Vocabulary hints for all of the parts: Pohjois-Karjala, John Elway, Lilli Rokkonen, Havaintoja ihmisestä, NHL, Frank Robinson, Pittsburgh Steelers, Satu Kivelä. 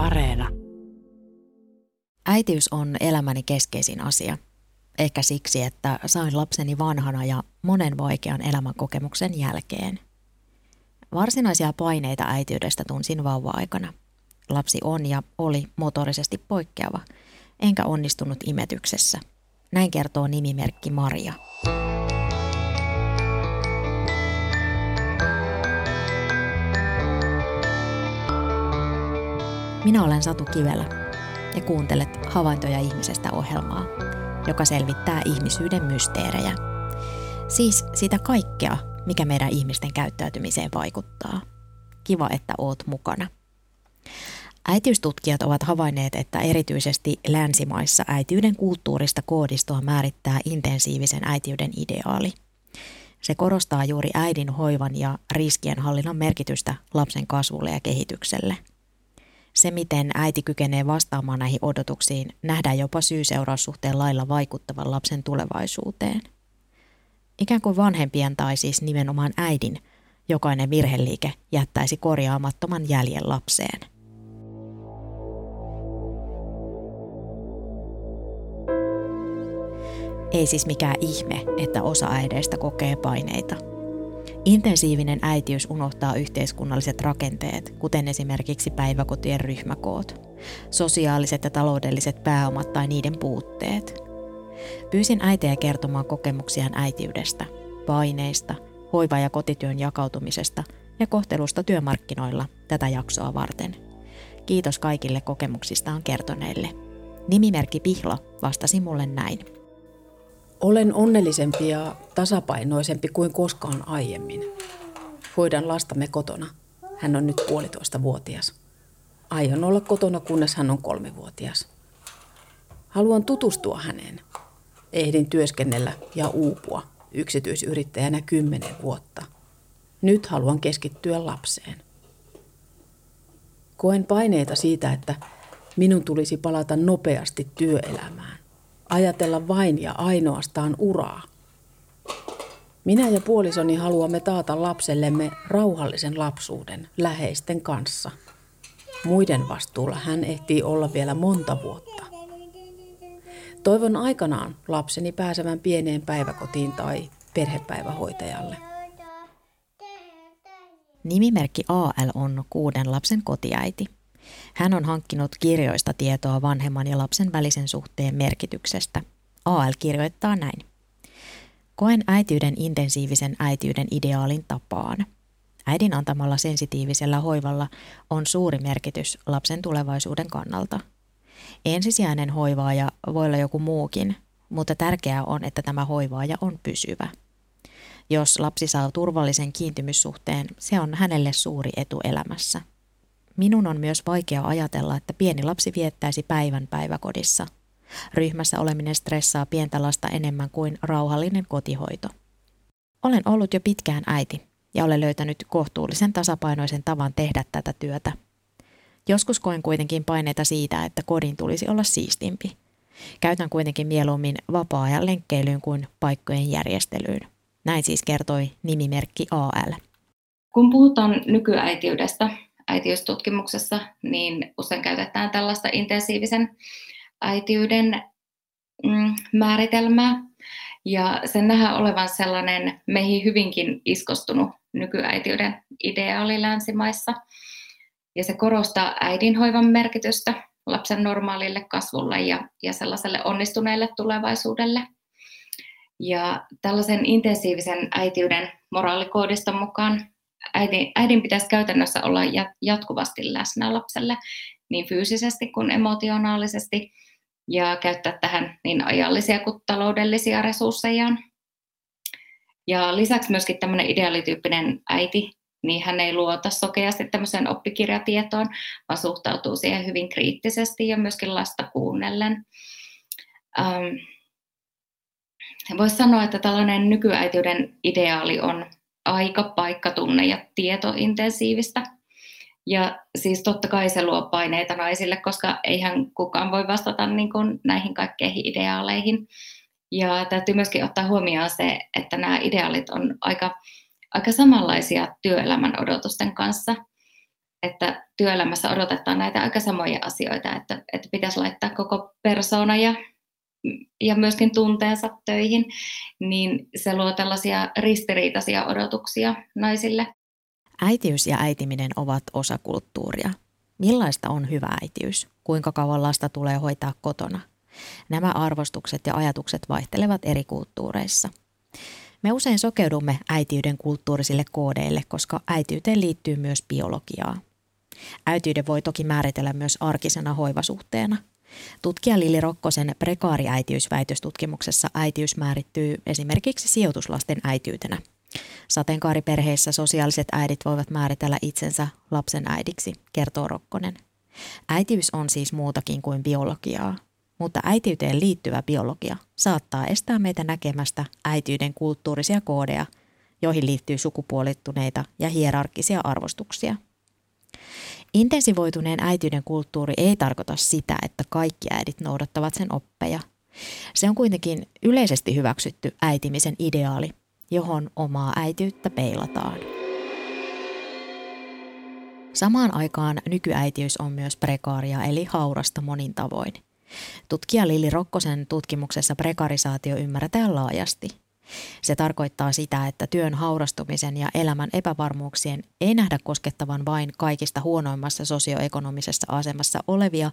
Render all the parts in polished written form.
Areena. Äitiys on elämäni keskeisin asia. Ehkä siksi, että sain lapseni vanhana ja monen vaikean elämänkokemuksen jälkeen. Varsinaisia paineita äitiydestä tunsin vauva-aikana. Lapsi on ja oli motorisesti poikkeava, enkä onnistunut imetyksessä. Näin kertoo nimimerkki Maria. Minä olen Satu Kivelä ja kuuntelet Havaintoja ihmisestä -ohjelmaa, joka selvittää ihmisyyden mysteerejä. Siis sitä kaikkea, mikä meidän ihmisten käyttäytymiseen vaikuttaa. Kiva, että oot mukana. Äitiystutkijat ovat havainneet, että erityisesti länsimaissa äitiyden kulttuurista koodistoa määrittää intensiivisen äitiyden ideaali. Se korostaa juuri äidin hoivan ja riskien hallinnan merkitystä lapsen kasvulle ja kehitykselle. Se, miten äiti kykenee vastaamaan näihin odotuksiin, nähdään jopa syy-seuraussuhteen lailla vaikuttavan lapsen tulevaisuuteen. Ikään kuin vanhempien tai siis nimenomaan äidin jokainen virheliike jättäisi korjaamattoman jäljen lapseen. Ei siis mikään ihme, että osa äideistä kokee paineita. Intensiivinen äitiys unohtaa yhteiskunnalliset rakenteet, kuten esimerkiksi päiväkotien ryhmäkoot, sosiaaliset ja taloudelliset pääomat tai niiden puutteet. Pyysin äitejä kertomaan kokemuksiaan äitiydestä, paineista, hoiva- ja kotityön jakautumisesta ja kohtelusta työmarkkinoilla tätä jaksoa varten. Kiitos kaikille kokemuksistaan kertoneille. Nimimerkki Pihla vastasi mulle näin. Olen onnellisempi ja tasapainoisempi kuin koskaan aiemmin. Hoidan lastamme kotona. Hän on nyt 1,5-vuotias. Aion olla kotona, kunnes hän on 3-vuotias. Haluan tutustua häneen. Ehdin työskennellä ja uupua yksityisyrittäjänä 10 vuotta. Nyt haluan keskittyä lapseen. Koen paineita siitä, että minun tulisi palata nopeasti työelämään. Ajatella vain ja ainoastaan uraa. Minä ja puolisoni haluamme taata lapsellemme rauhallisen lapsuuden läheisten kanssa. Muiden vastuulla hän ehtii olla vielä monta vuotta. Toivon aikanaan lapseni pääsevän pieneen päiväkotiin tai perhepäivähoitajalle. Nimimerkki AL on 6 lapsen kotiäiti. Hän on hankkinut kirjoista tietoa vanhemman ja lapsen välisen suhteen merkityksestä. AL kirjoittaa näin. Koen äitiyden intensiivisen äitiyden ideaalin tapaan. Äidin antamalla sensitiivisellä hoivalla on suuri merkitys lapsen tulevaisuuden kannalta. Ensisijainen hoivaaja voi olla joku muukin, mutta tärkeää on, että tämä hoivaaja on pysyvä. Jos lapsi saa turvallisen kiintymyssuhteen, se on hänelle suuri etu elämässä. Minun on myös vaikea ajatella, että pieni lapsi viettäisi päivän päiväkodissa. Ryhmässä oleminen stressaa pientä lasta enemmän kuin rauhallinen kotihoito. Olen ollut jo pitkään äiti ja olen löytänyt kohtuullisen tasapainoisen tavan tehdä tätä työtä. Joskus koen kuitenkin paineita siitä, että kodin tulisi olla siistimpi. Käytän kuitenkin mieluummin vapaa-ajan lenkkeilyyn kuin paikkojen järjestelyyn. Näin siis kertoi nimimerkki AL. Kun puhutaan nykyäitiydestä äitiystutkimuksessa, niin usein käytetään tällaista intensiivisen äitiyden määritelmää, ja sen nähdään olevan sellainen meihin hyvinkin iskostunut nykyäitiyden ideaali länsimaissa, ja se korostaa äidin hoivan merkitystä lapsen normaalille kasvulle ja sellaiselle onnistuneelle tulevaisuudelle. Ja tällaisen intensiivisen äitiyden moraalikoodiston mukaan äidin pitäisi käytännössä olla jatkuvasti läsnä lapselle niin fyysisesti kuin emotionaalisesti ja käyttää tähän niin ajallisia kuin taloudellisia resurssejaan. Ja lisäksi myöskin tämmöinen ideaalityyppinen äiti, niin hän ei luota sokeasti tämmöiseen oppikirjatietoon, vaan suhtautuu siihen hyvin kriittisesti ja myöskin lasta kuunnellen. Voisi sanoa, että tällainen nykyäitiyden ideaali on aika, paikka, tunne ja tietointensiivistä. Ja siis totta kai se luo paineita naisille, koska eihän kukaan voi vastata niin kuin näihin kaikkeihin ideaaleihin. Ja täytyy myöskin ottaa huomioon se, että nämä ideaalit on aika samanlaisia työelämän odotusten kanssa. että työelämässä odotetaan näitä aika samoja asioita, että pitäisi laittaa koko persoona ja myöskin tunteensa töihin, niin se luo tällaisia ristiriitaisia odotuksia naisille. Äitiys ja äitiminen ovat osa kulttuuria. Millaista on hyvä äitiys? Kuinka kauan lasta tulee hoitaa kotona? Nämä arvostukset ja ajatukset vaihtelevat eri kulttuureissa. Me usein sokeudumme äitiyden kulttuurisille koodeille, koska äitiyteen liittyy myös biologiaa. Äitiyden voi toki määritellä myös arkisena hoivasuhteena. Tutkija Lilli Rokkosen prekaariäitiysväitöstutkimuksessa äitiys määrittyy esimerkiksi sijoituslasten äitiytenä. Sateenkaariperheissä sosiaaliset äidit voivat määritellä itsensä lapsen äidiksi, kertoo Rokkonen. Äitiys on siis muutakin kuin biologiaa, mutta äitiyteen liittyvä biologia saattaa estää meitä näkemästä äitiyden kulttuurisia koodeja, joihin liittyy sukupuolittuneita ja hierarkkisia arvostuksia. Intensivoituneen äitiyden kulttuuri ei tarkoita sitä, että kaikki äidit noudattavat sen oppeja. Se on kuitenkin yleisesti hyväksytty äitimisen ideaali, johon omaa äitiyttä peilataan. Samaan aikaan nykyäitiys on myös prekaaria eli haurasta monin tavoin. Tutkija Lilli Rokkosen tutkimuksessa prekarisaatio ymmärretään laajasti. Se tarkoittaa sitä, että työn haurastumisen ja elämän epävarmuuksien ei nähdä koskettavan vain kaikista huonoimmassa sosioekonomisessa asemassa olevia,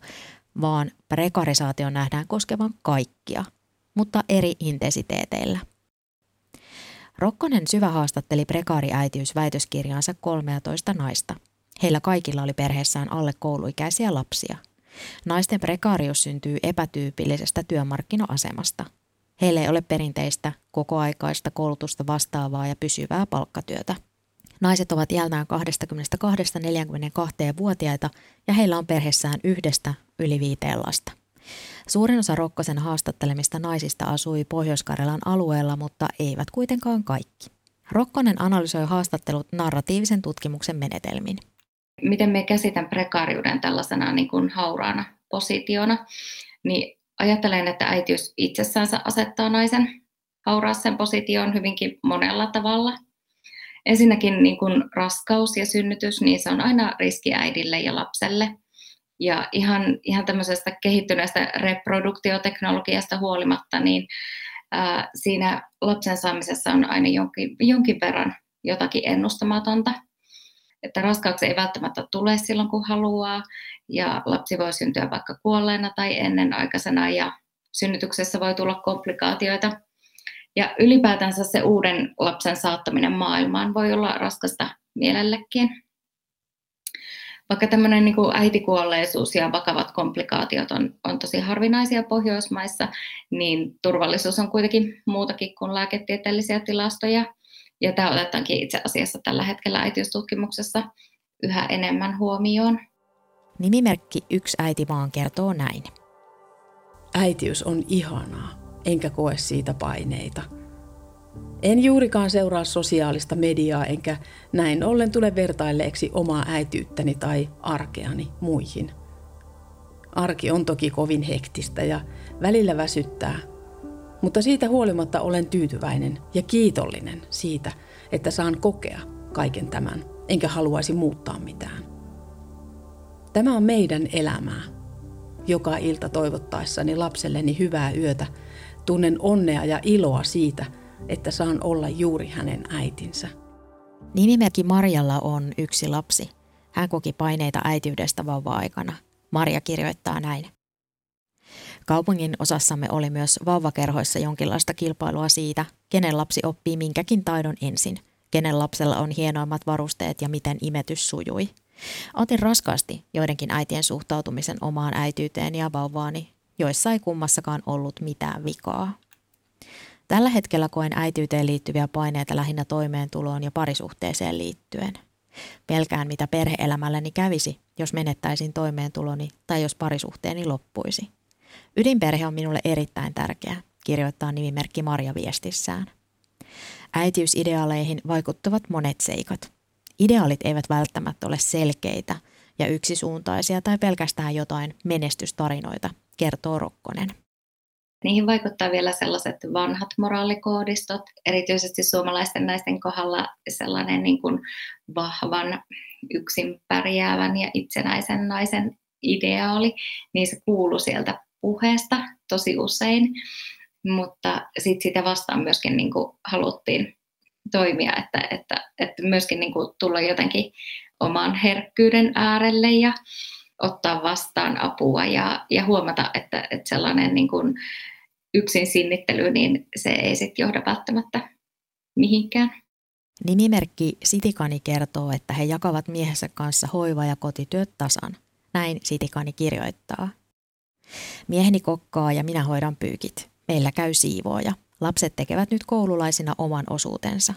vaan prekarisaatio nähdään koskevan kaikkia, mutta eri intensiteeteillä. Rokkonen syvähaastatteli prekaariäitiysväitöskirjaansa 13 naista. Heillä kaikilla oli perheessään alle kouluikäisiä lapsia. Naisten prekaarius syntyy epätyypillisestä työmarkkina-asemasta. Heillä ei ole perinteistä, kokoaikaista koulutusta vastaavaa ja pysyvää palkkatyötä. Naiset ovat iältään 22–42-vuotiaita ja heillä on perheessään 1–5 lasta. Suurin osa Rokkosen haastattelemista naisista asui Pohjois-Karjalan alueella, mutta eivät kuitenkaan kaikki. Rokkonen analysoi haastattelut narratiivisen tutkimuksen menetelmin. Miten me käsitän prekaariuden tällaisena niin kuin hauraana positiona, niin ajattelen, että äitiys itsessänsä asettaa naisen hauraaseen positioon hyvinkin monella tavalla. Ensinnäkin niin kuin raskaus ja synnytys, niin se on aina riski äidille ja lapselle. Ja ihan tämmöisestä kehittyneestä reproduktioteknologiasta huolimatta, niin siinä lapsen saamisessa on aina jonkin verran jotakin ennustamatonta. Että raskaaksi ei välttämättä tule silloin, kun haluaa, ja lapsi voi syntyä vaikka kuolleena tai ennenaikaisena, ja synnytyksessä voi tulla komplikaatioita. Ja ylipäätänsä se uuden lapsen saattaminen maailmaan voi olla raskasta mielellekin. Vaikka tämmöinen niin kuin äitikuolleisuus ja vakavat komplikaatiot on tosi harvinaisia Pohjoismaissa, niin turvallisuus on kuitenkin muutakin kuin lääketieteellisiä tilastoja. Ja tämä otetaankin itse asiassa tällä hetkellä äitiystutkimuksessa yhä enemmän huomioon. Nimimerkki Yksi äiti vaan kertoo näin. Äitiys on ihanaa, enkä koe siitä paineita. En juurikaan seuraa sosiaalista mediaa, enkä näin ollen tule vertailleeksi omaa äitiyttäni tai arkeani muihin. Arki on toki kovin hektistä ja välillä väsyttää, mutta siitä huolimatta olen tyytyväinen ja kiitollinen siitä, että saan kokea kaiken tämän, enkä haluaisi muuttaa mitään. Tämä on meidän elämää. Joka ilta toivottaessani lapselleni hyvää yötä, tunnen onnea ja iloa siitä, että saan olla juuri hänen äitinsä. Nimimerkki Marjalla on yksi lapsi. Hän koki paineita äitiydestä vauva-aikana. Marja kirjoittaa näin. Kaupungin osassamme oli myös vauvakerhoissa jonkinlaista kilpailua siitä, kenen lapsi oppii minkäkin taidon ensin, kenen lapsella on hienoimmat varusteet ja miten imetys sujui. Otin raskaasti joidenkin äitien suhtautumisen omaan äityyteen ja vauvaani, joissa ei kummassakaan ollut mitään vikaa. Tällä hetkellä koen äitiyteen liittyviä paineita lähinnä toimeentuloon ja parisuhteeseen liittyen. Pelkään, mitä perhe-elämälläni kävisi, jos menettäisin toimeentuloni tai jos parisuhteeni loppuisi. Ydinperhe on minulle erittäin tärkeä, kirjoittaa nimimerkki Marja viestissään. Äitiysideaaleihin vaikuttavat monet seikat. Ideaalit eivät välttämättä ole selkeitä ja yksisuuntaisia tai pelkästään jotain menestystarinoita, kertoo Rokkonen. Niihin vaikuttaa vielä sellaiset vanhat moraalikoodistot, erityisesti suomalaisten naisten kohdalla sellainen niin kuin vahvan, yksin pärjäävän ja itsenäisen naisen ideaali, niin se kuului sieltä puheesta tosi usein, mutta sit sitä vastaan myöskin niin kuin haluttiin toimia, että myöskin niin kuin tulla jotenkin oman herkkyyden äärelle ja ottaa vastaan apua ja huomata, että sellainen niin kuin yksin sinnittely, niin se ei sitten johda välttämättä mihinkään. Nimimerkki Sitikani kertoo, että he jakavat miehensä kanssa hoiva- ja kotityöt tasan. Näin Sitikani kirjoittaa. Mieheni kokkaa ja minä hoidan pyykit. Meillä käy siivooja. Lapset tekevät nyt koululaisina oman osuutensa.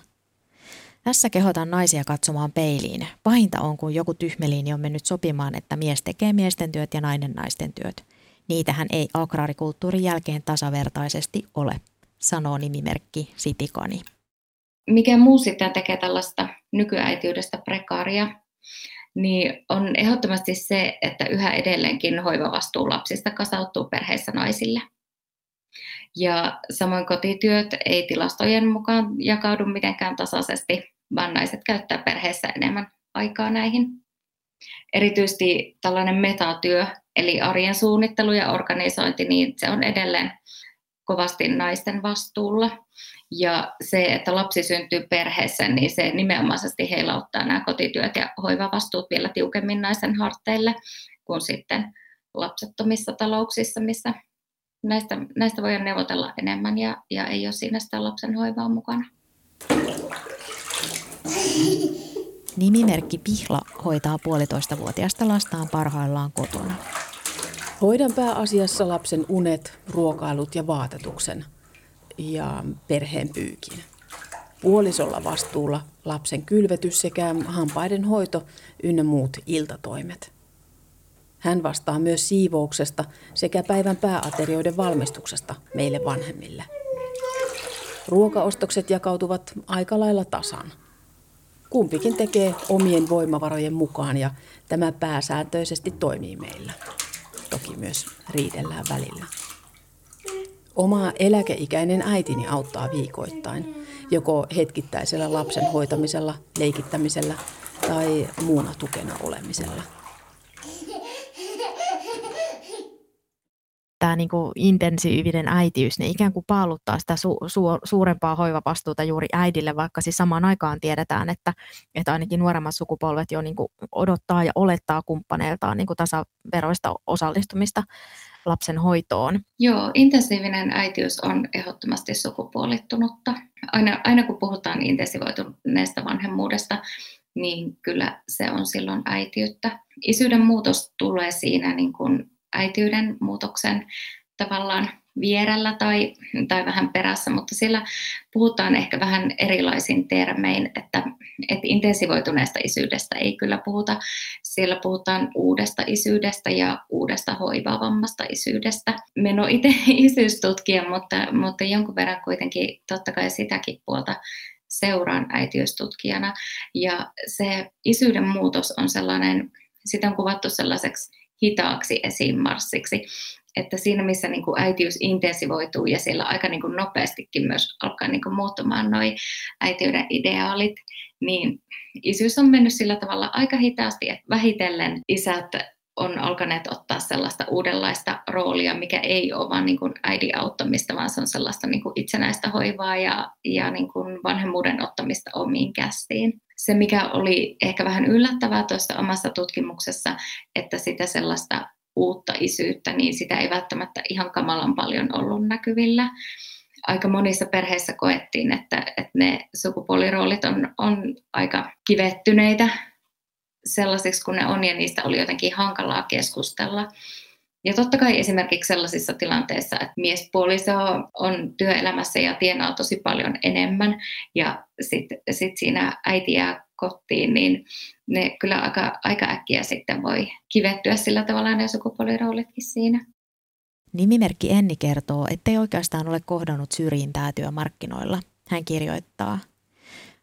Tässä kehotan naisia katsomaan peiliin. Pahinta on, kun joku tyhmeliini on mennyt sopimaan, että mies tekee miesten työt ja nainen naisten työt. Niitähän ei agraarikulttuurin jälkeen tasavertaisesti ole, sanoo nimimerkki Sitikani. Mikä muu sitten tekee tällaista nykyäitiydestä prekaaria, niin on ehdottomasti se, että yhä edelleenkin hoivavastuu lapsista kasautuu perheissä naisille. Ja samoin kotityöt ei tilastojen mukaan jakaudu mitenkään tasaisesti, vaan naiset käyttää perheessä enemmän aikaa näihin. Erityisesti tällainen metatyö, eli arjen suunnittelu ja organisointi, niin se on edelleen kovasti naisten vastuulla. Ja se, että lapsi syntyy perheessä, niin se nimenomaisesti heilauttaa nämä kotityöt ja hoivavastuut vielä tiukemmin naisen harteille kuin sitten lapsettomissa talouksissa, missä näistä voidaan neuvotella enemmän ja ei ole siinä sitä lapsen hoivaa mukana. Nimimerkki Pihla hoitaa 1,5-vuotiaasta lastaan parhaillaan kotona. Hoidan pääasiassa lapsen unet, ruokailut ja vaatetuksen ja perheen pyykin. Puolisolla vastuulla lapsen kylvetys sekä hampaiden hoito ynnä muut iltatoimet. Hän vastaa myös siivouksesta sekä päivän pääaterioiden valmistuksesta meille vanhemmille. Ruokaostokset jakautuvat aika lailla tasan. Kumpikin tekee omien voimavarojen mukaan ja tämä pääsääntöisesti toimii meillä. Toki myös riidellään välillä. Oma eläkeikäinen äitini auttaa viikoittain, joko hetkittäisellä lapsen hoitamisella, leikittämisellä tai muuna tukena olemisella. Tämä niin kuin intensiivinen äitiys, niin ikään kuin paaluttaa sitä suurempaa hoivavastuuta juuri äidille, vaikka siis samaan aikaan tiedetään, että ainakin nuoremmat sukupolvet jo niin kuin odottaa ja olettaa kumppaneiltaan niin kuin tasaveroista osallistumista lapsen hoitoon. Joo, intensiivinen äitiys on ehdottomasti sukupuolittunutta. Aina kun puhutaan intensivoituneesta vanhemmuudesta, niin kyllä se on silloin äitiyttä. Isyyden muutos tulee siinä niin kuin äitiyden muutoksen tavallaan vierellä tai vähän perässä, mutta siellä puhutaan ehkä vähän erilaisin termein, että intensivoituneesta isyydestä ei kyllä puhuta. Siellä puhutaan uudesta isyydestä ja uudesta hoivaavammasta isyydestä. Me en ole itse isyystutkija, mutta jonkun verran kuitenkin totta kai sitäkin puolta seuraan äitiystutkijana. Ja se isyyden muutos on sellainen, sitä on kuvattu sellaiseksi hitaaksi esiinmarssiksi, että siinä missä niin kuin äitiys intensivoituu ja siellä aika niin kuin nopeastikin myös alkaa niin kuin muuttumaan noi äitiyden ideaalit, niin isyys on mennyt sillä tavalla aika hitaasti, että vähitellen isät on alkaneet ottaa sellaista uudenlaista roolia, mikä ei ole vaan niin kuin äidin auttamista, vaan se on sellaista niin kuin itsenäistä hoivaa ja niin kuin vanhemmuuden ottamista omiin käsiin. Se, mikä oli ehkä vähän yllättävää tuossa omassa tutkimuksessa, että sitä sellaista uutta isyyttä, niin sitä ei välttämättä ihan kamalan paljon ollut näkyvillä. Aika monissa perheissä koettiin, että ne sukupuoliroolit on aika kivettyneitä sellaisiksi kuin ne on, ja niistä oli jotenkin hankalaa keskustella. Ja totta kai esimerkiksi sellaisissa tilanteissa, että miespuoliso on työelämässä ja tienaa tosi paljon enemmän ja sit siinä äiti jää kotiin, niin ne kyllä aika äkkiä sitten voi kivettyä sillä tavalla ne sukupuoliroolitkin siinä. Nimimerkki Enni kertoo, ettei oikeastaan ole kohdannut syrjintää työmarkkinoilla. Hän kirjoittaa,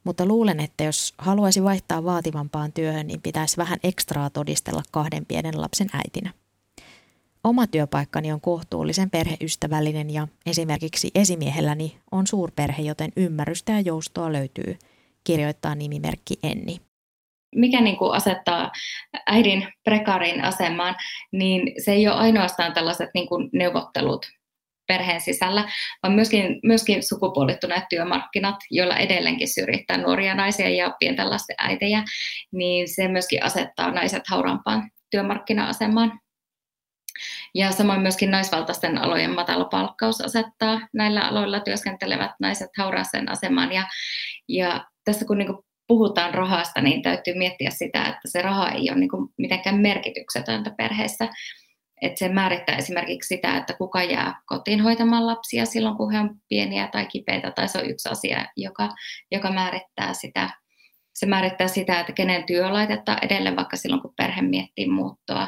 mutta luulen, että jos haluaisi vaihtaa vaativampaan työhön, niin pitäisi vähän ekstraa todistella 2 pienen lapsen äitinä. Oma työpaikkani on kohtuullisen perheystävällinen ja esimerkiksi esimiehelläni on suurperhe, joten ymmärrystä ja joustoa löytyy, kirjoittaa nimimerkki Enni. Mikä niin kuin asettaa äidin prekaarin asemaan, niin se ei ole ainoastaan tällaiset niin kuin neuvottelut perheen sisällä, vaan myöskin sukupuolittuneet työmarkkinat, joilla edelleenkin syrjitään nuoria naisia ja pienten lasten äitejä, niin se myöskin asettaa naiset hauraampaan työmarkkina-asemaan. Ja samoin myöskin naisvaltaisten alojen matala palkkaus asettaa näillä aloilla työskentelevät naiset hauraaseen asemaan. Ja tässä kun niin kuin puhutaan rahasta, niin täytyy miettiä sitä, että se raha ei ole niin kuin mitenkään merkityksetöntä perheessä. Että se määrittää esimerkiksi sitä, että kuka jää kotiin hoitamaan lapsia silloin, kun he on pieniä tai kipeitä. Tai se on yksi asia, joka määrittää sitä. Se määrittää sitä, että kenen työ laitetaan edelleen, vaikka silloin, kun perhe miettii muuttoa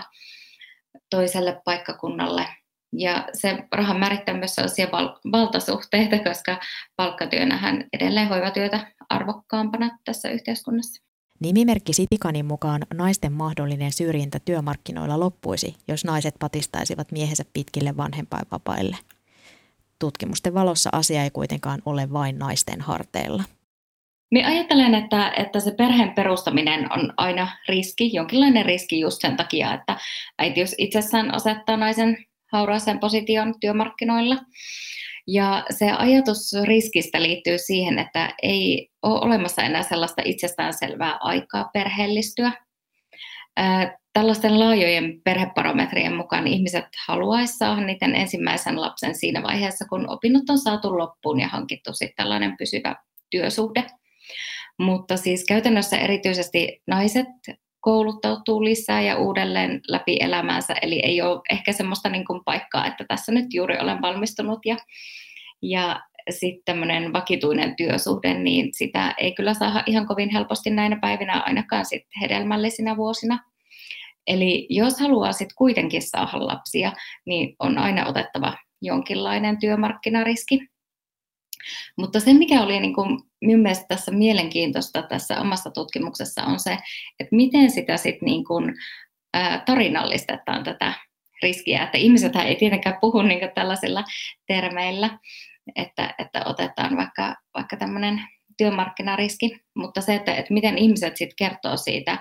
toiselle paikkakunnalle. Ja se raha määrittää myös sellaisia valtasuhteita, koska palkkatyönähän edelleen hoivatyötä arvokkaampana tässä yhteiskunnassa. Nimimerkki Sitikanin mukaan naisten mahdollinen syrjintä työmarkkinoilla loppuisi, jos naiset patistaisivat miehensä pitkille vanhempainvapaille. Tutkimusten valossa asia ei kuitenkaan ole vain naisten harteilla. Minä ajattelen, että se perheen perustaminen on aina riski, jonkinlainen riski just sen takia, että äitiys itsessään asettaa naisen hauraaseen position työmarkkinoilla. Ja se ajatus riskistä liittyy siihen, että ei ole olemassa enää sellaista itsestäänselvää aikaa perheellistyä. Tällaisten laajojen perhebarometrien mukaan ihmiset haluaisivat saada niiden ensimmäisen lapsen siinä vaiheessa, kun opinnot on saatu loppuun ja hankittu sitten tällainen pysyvä työsuhde. Mutta siis käytännössä erityisesti naiset kouluttautuu lisää ja uudelleen läpi elämäänsä, eli ei ole ehkä semmoista niin kuin paikkaa, että tässä nyt juuri olen valmistunut ja sitten tämmöinen vakituinen työsuhde, niin sitä ei kyllä saada ihan kovin helposti näinä päivinä ainakaan sitten hedelmällisinä vuosina. Eli jos haluaa sitten kuitenkin saada lapsia, niin on aina otettava jonkinlainen työmarkkinariski. Mutta se, mikä oli niin kuin minun mielestä tässä mielenkiintoista tässä omassa tutkimuksessa on se, että miten sitä sitten niin kuin tarinallistetaan tätä riskiä, että ihmisethän ei tietenkään puhu niin kuin tällaisilla termeillä, että otetaan vaikka tämmöinen työmarkkinariski, mutta se, että miten ihmiset sitten kertoo siitä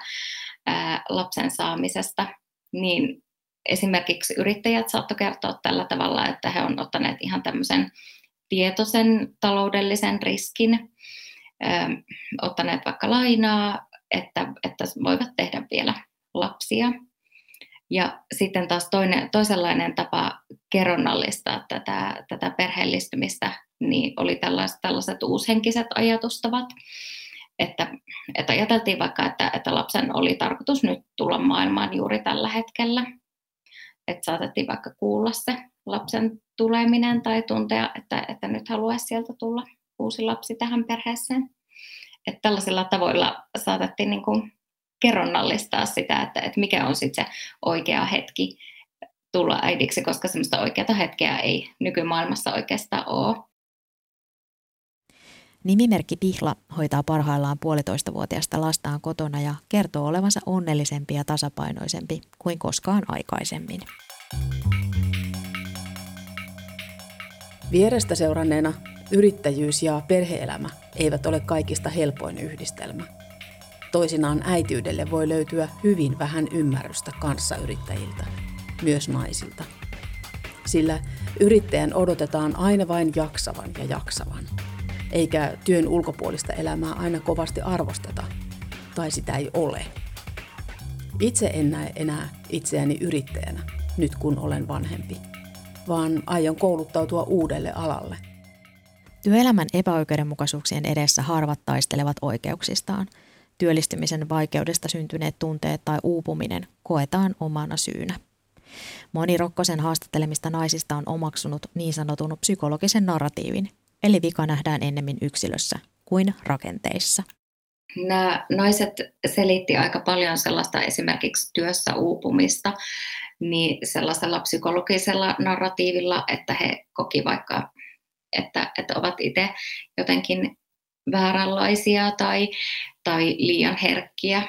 lapsen saamisesta, niin esimerkiksi yrittäjät saattoi kertoa tällä tavalla, että he on ottaneet ihan tämmöisen tietoisen taloudellisen riskin, ottaneet vaikka lainaa, että voivat tehdä vielä lapsia. Ja sitten taas toisenlainen tapa kerronnallistaa tätä perheellistymistä, niin oli tällaiset uushenkiset ajatustavat, että ajateltiin vaikka, että lapsen oli tarkoitus nyt tulla maailmaan juuri tällä hetkellä, että saatettiin vaikka kuulla se lapsen tuleminen tai tuntea, että nyt haluaisi sieltä tulla uusi lapsi tähän perheeseen. Että tällaisilla tavoilla saatettiin niin kuin kerronnallistaa sitä, että mikä on sitten se oikea hetki tulla äidiksi, koska semmoista oikeaa hetkeä ei nykymaailmassa oikeastaan ole. Nimimerkki Pihla hoitaa parhaillaan 1,5-vuotiaasta lastaan kotona ja kertoo olevansa onnellisempi ja tasapainoisempi kuin koskaan aikaisemmin. Vierestä seuranneena yrittäjyys ja perhe-elämä eivät ole kaikista helpoin yhdistelmä. Toisinaan äitiydelle voi löytyä hyvin vähän ymmärrystä kanssayrittäjiltä, myös naisilta. Sillä yrittäjän odotetaan aina vain jaksavan ja jaksavan, eikä työn ulkopuolista elämää aina kovasti arvosteta, tai sitä ei ole. Itse en näe enää itseäni yrittäjänä, nyt kun olen vanhempi, vaan aion kouluttautua uudelle alalle. Työelämän epäoikeudenmukaisuuksien edessä harvat taistelevat oikeuksistaan. Työllistymisen vaikeudesta syntyneet tunteet tai uupuminen koetaan omana syynä. Moni Rokkosen haastattelemista naisista on omaksunut niin sanotun psykologisen narratiivin, eli vika nähdään ennemmin yksilössä kuin rakenteissa. Nämä naiset selitti aika paljon sellaista esimerkiksi työssä uupumista, niin sellaisella psykologisella narratiivilla, että he koki vaikka, että ovat itse jotenkin vääränlaisia tai liian herkkiä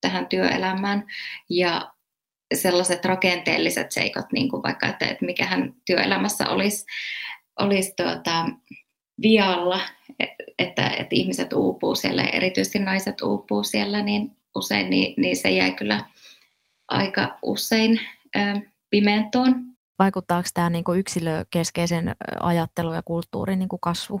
tähän työelämään. Ja sellaiset rakenteelliset seikat, niin kuin vaikka, että mikähän työelämässä olisi vialla, että ihmiset uupuu siellä, erityisesti naiset uupuu siellä, niin usein niin se jäi kyllä aika usein pimentoon. Vaikuttaako tämä niin kuin yksilökeskeisen ajattelu ja kulttuurin niin kuin kasvu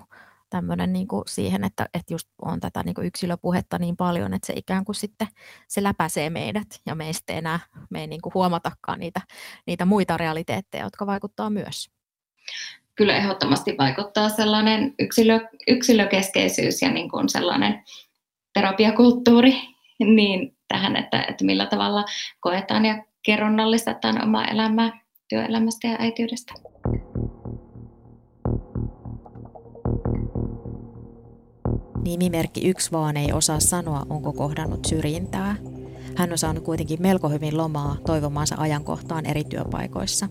tämmöinen niin kuin siihen, että just on tätä niin kuin yksilöpuhetta niin paljon, että se ikään kuin sitten se läpäisee meidät ja meistä enää, me ei niin kuin huomatakaan niitä muita realiteetteja, jotka vaikuttaa myös? Kyllä ehdottomasti vaikuttaa sellainen yksilökeskeisyys ja niin kuin sellainen terapiakulttuuri niin tähän, että millä tavalla koetaan ja kerronnallistetaan omaa elämää työelämästä ja äitiydestä. Nimimerkki 1 vaan ei osaa sanoa, onko kohdannut syrjintää. Hän on saanut kuitenkin melko hyvin lomaa toivomaansa ajankohtaan eri työpaikoissa.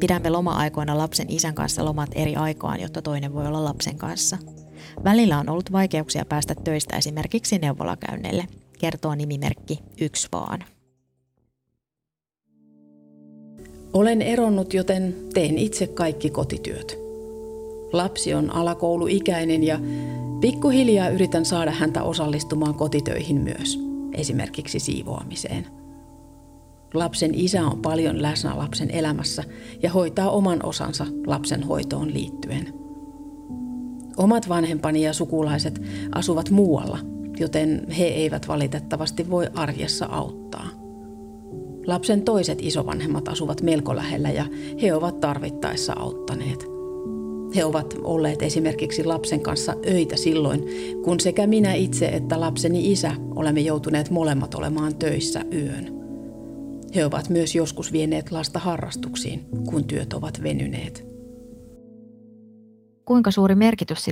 Pidämme loma-aikoina lapsen isän kanssa lomat eri aikaan, jotta toinen voi olla lapsen kanssa. Välillä on ollut vaikeuksia päästä töistä esimerkiksi neuvolakäynnille, kertoo nimimerkki 1 vaan. Olen eronnut, joten teen itse kaikki kotityöt. Lapsi on alakouluikäinen ja pikkuhiljaa yritän saada häntä osallistumaan kotitöihin myös, esimerkiksi siivoamiseen. Lapsen isä on paljon läsnä lapsen elämässä ja hoitaa oman osansa lapsen hoitoon liittyen. Omat vanhempani ja sukulaiset asuvat muualla, joten he eivät valitettavasti voi arjessa auttaa. Lapsen toiset isovanhemmat asuvat melko lähellä ja he ovat tarvittaessa auttaneet. He ovat olleet esimerkiksi lapsen kanssa öitä silloin, kun sekä minä itse että lapseni isä olemme joutuneet molemmat olemaan töissä yön. He ovat myös joskus vieneet lasta harrastuksiin, kun työt ovat venyneet. Kuinka suuri merkitys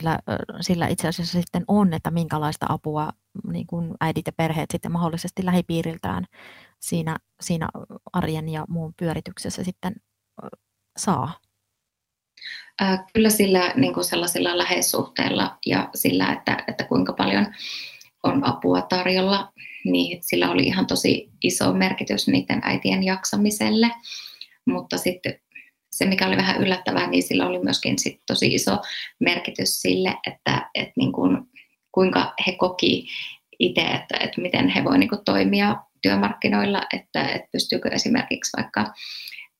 sillä itse asiassa sitten on, että minkälaista apua niin kuin äidit ja perheet sitten mahdollisesti lähipiiriltään siinä arjen ja muun pyörityksessä sitten saa? Kyllä sillä niin kuin sellaisilla läheissuhteilla ja sillä, että kuinka paljon on apua tarjolla, niin sillä oli ihan tosi iso merkitys niiden äitien jaksamiselle, mutta sitten se, mikä oli vähän yllättävää, niin sillä oli myöskin sit tosi iso merkitys sille, että niin kun, kuinka he koki itse, että miten he voi niin kun toimia työmarkkinoilla, että pystyykö esimerkiksi vaikka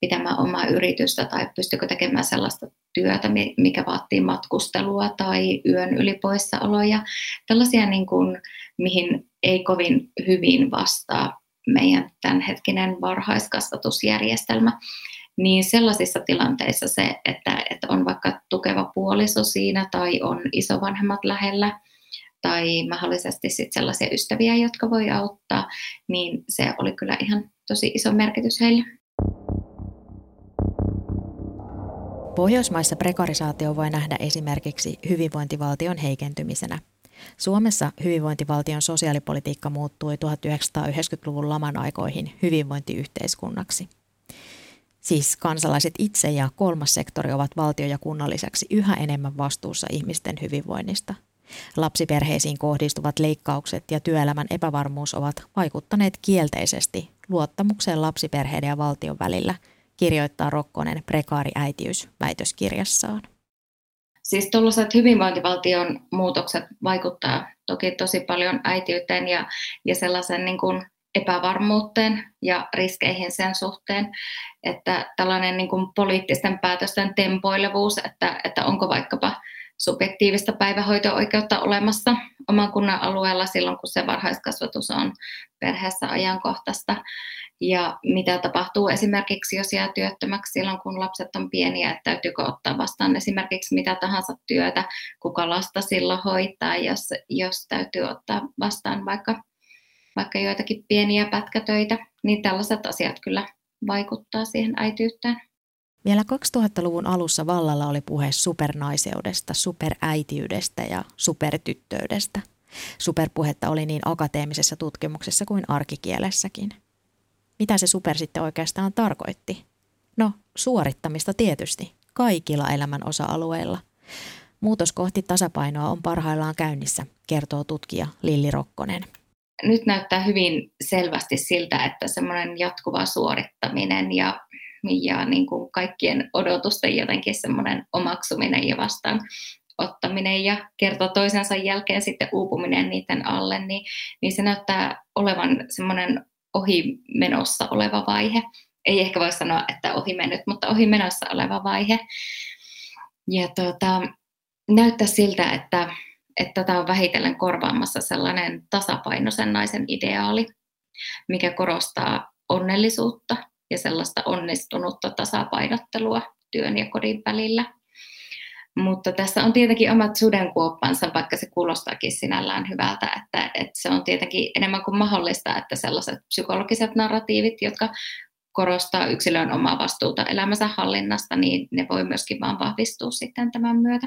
pitämään omaa yritystä tai pystyykö tekemään sellaista työtä, mikä vaatii matkustelua tai yön yli poissaoloja. Tällaisia, niin kun, mihin ei kovin hyvin vastaa meidän tämänhetkinen varhaiskasvatusjärjestelmä. Niin sellaisissa tilanteissa se, että on vaikka tukeva puoliso siinä tai on isovanhemmat lähellä tai mahdollisesti sit sellaisia ystäviä, jotka voi auttaa, niin se oli kyllä ihan tosi iso merkitys heille. Pohjoismaissa prekarisaatio voi nähdä esimerkiksi hyvinvointivaltion heikentymisenä. Suomessa hyvinvointivaltion sosiaalipolitiikka muuttui 1990-luvun laman aikoihin hyvinvointiyhteiskunnaksi. Siis kansalaiset itse ja kolmas sektori ovat valtio- ja kunnan lisäksi yhä enemmän vastuussa ihmisten hyvinvoinnista. Lapsiperheisiin kohdistuvat leikkaukset ja työelämän epävarmuus ovat vaikuttaneet kielteisesti luottamukseen lapsiperheiden ja valtion välillä, kirjoittaa Rokkonen prekaariäitiys väitöskirjassaan. Siis tuollaiset hyvinvointivaltion muutokset vaikuttaa toki tosi paljon äitiyteen ja sellaisen niin kuin epävarmuuteen ja riskeihin sen suhteen, että tällainen niin kuin poliittisten päätösten tempoilevuus, että onko vaikkapa subjektiivista päivähoito-oikeutta olemassa oman kunnan alueella silloin, kun se varhaiskasvatus on perheessä ajankohtaista. Ja mitä tapahtuu esimerkiksi, jos jää työttömäksi silloin, kun lapset on pieniä, että täytyykö ottaa vastaan esimerkiksi mitä tahansa työtä, kuka lasta silloin hoitaa, jos täytyy ottaa vastaan vaikka joitakin pieniä pätkätöitä, niin tällaiset asiat kyllä vaikuttaa siihen äitiyteen. Vielä 2000-luvun alussa vallalla oli puhe supernaiseudesta, superäitiydestä ja supertyttöydestä. Superpuhetta oli niin akateemisessa tutkimuksessa kuin arkikielessäkin. Mitä se super sitten oikeastaan tarkoitti? No, suorittamista tietysti, kaikilla elämän osa-alueilla. Muutos kohti tasapainoa on parhaillaan käynnissä, kertoo tutkija Lilli Rokkonen. nyt näyttää hyvin selvästi siltä, että semmoinen jatkuva suorittaminen ja niin kuin kaikkien odotusten jotenkin semmoinen omaksuminen ja vastaan ottaminen ja kerta toisensa jälkeen sitten uupuminen niiden alle, niin se näyttää olevan semmoinen ohi menossa oleva vaihe. Ei ehkä voi sanoa, että ohi mennyt, mutta ohi menossa oleva vaihe. Ja näyttää siltä, että tämä on vähitellen korvaamassa sellainen tasapainoisen naisen ideaali, mikä korostaa onnellisuutta ja sellaista onnistunutta tasapainottelua työn ja kodin välillä. Mutta tässä on tietenkin omat sudenkuoppansa, vaikka se kuulostaakin sinällään hyvältä, että se on tietenkin enemmän kuin mahdollista, että sellaiset psykologiset narratiivit, jotka korostaa yksilön omaa vastuuta elämänsä hallinnasta, niin ne voi myöskin vaan vahvistua sitten tämän myötä.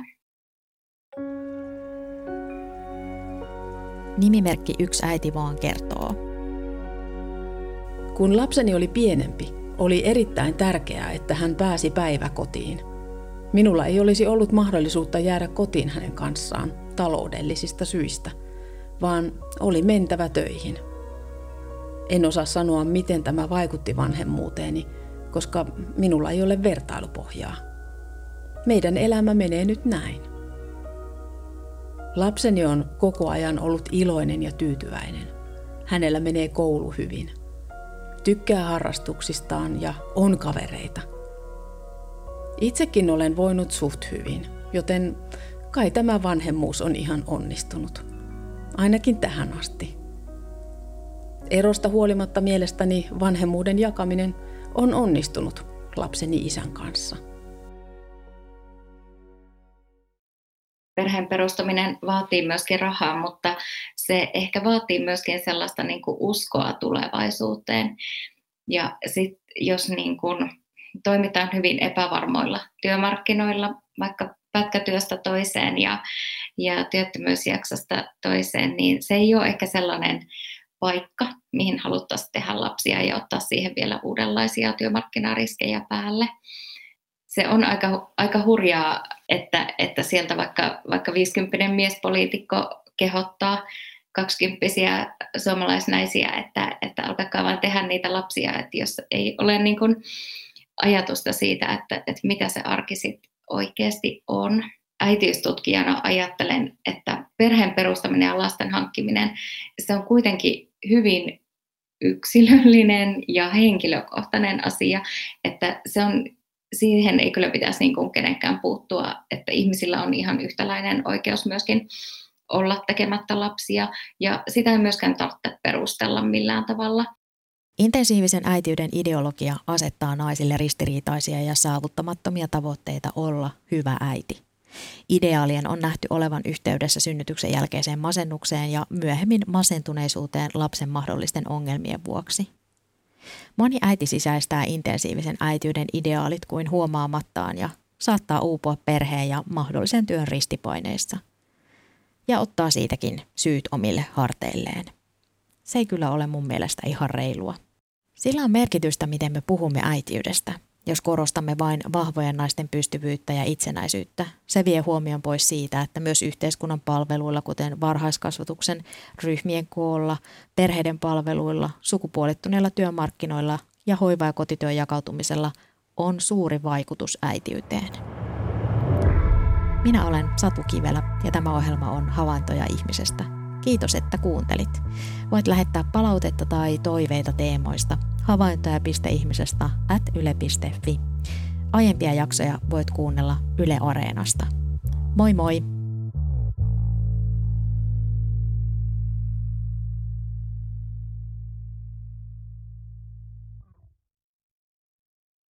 Nimimerkki Yksi äiti vaan kertoo. Kun lapseni oli pienempi, oli erittäin tärkeää, että hän pääsi päiväkotiin. Minulla ei olisi ollut mahdollisuutta jäädä kotiin hänen kanssaan taloudellisista syistä, vaan oli mentävä töihin. En osaa sanoa, miten tämä vaikutti vanhemmuuteeni, koska minulla ei ole vertailupohjaa. Meidän elämä menee nyt näin. Lapseni on koko ajan ollut iloinen ja tyytyväinen. Hänellä menee koulu hyvin. Tykkää harrastuksistaan ja on kavereita. Itsekin olen voinut suht hyvin, joten kai tämä vanhemmuus on ihan onnistunut. Ainakin tähän asti. Erosta huolimatta mielestäni vanhemmuuden jakaminen on onnistunut lapseni isän kanssa. Perheen perustaminen vaatii myöskin rahaa, mutta se ehkä vaatii myöskin sellaista niin kuin uskoa tulevaisuuteen. Ja sitten jos niin kuin toimitaan hyvin epävarmoilla työmarkkinoilla, vaikka pätkätyöstä toiseen ja työttömyysjaksosta toiseen, niin se ei ole ehkä sellainen paikka, mihin haluttaisiin tehdä lapsia ja ottaa siihen vielä uudenlaisia työmarkkinariskejä päälle. Se on aika hurjaa, että sieltä vaikka 50-vuotias miespoliitikko kehottaa 20-vuotiaisia suomalaisnaisia, että alkakaa vaan tehdä niitä lapsia, että jos ei ole niin kuin ajatusta siitä, että mitä se arki sit oikeasti on. Äitiystutkijana ajattelen, että perheen perustaminen ja lasten hankkiminen, se on kuitenkin hyvin yksilöllinen ja henkilökohtainen asia, että se on, siihen ei kyllä pitäisi niin kuin kenenkään puuttua, että ihmisillä on ihan yhtäläinen oikeus myöskin olla tekemättä lapsia ja sitä ei myöskään tarvitse perustella millään tavalla. Intensiivisen äitiyden ideologia asettaa naisille ristiriitaisia ja saavuttamattomia tavoitteita olla hyvä äiti. Ideaalien on nähty olevan yhteydessä synnytyksen jälkeiseen masennukseen ja myöhemmin masentuneisuuteen lapsen mahdollisten ongelmien vuoksi. Moni äiti sisäistää intensiivisen äitiyden ideaalit kuin huomaamattaan ja saattaa uupua perheen ja mahdollisen työn ristipaineissa. Ja ottaa siitäkin syyt omille harteilleen. Se ei kyllä ole mun mielestä ihan reilua. Sillä on merkitystä, miten me puhumme äitiydestä. Jos korostamme vain vahvojen naisten pystyvyyttä ja itsenäisyyttä, se vie huomion pois siitä, että myös yhteiskunnan palveluilla, kuten varhaiskasvatuksen, ryhmien koolla, perheiden palveluilla, sukupuolittuneilla työmarkkinoilla ja hoiva- ja kotityön jakautumisella on suuri vaikutus äitiyteen. Minä olen Satu Kivelä ja tämä ohjelma on Havaintoja ihmisestä. Kiitos, että kuuntelit. Voit lähettää palautetta tai toiveita teemoista havaintoja.ihmisestä@yle.fi. Aiempia jaksoja voit kuunnella Yle Areenasta. Moi moi!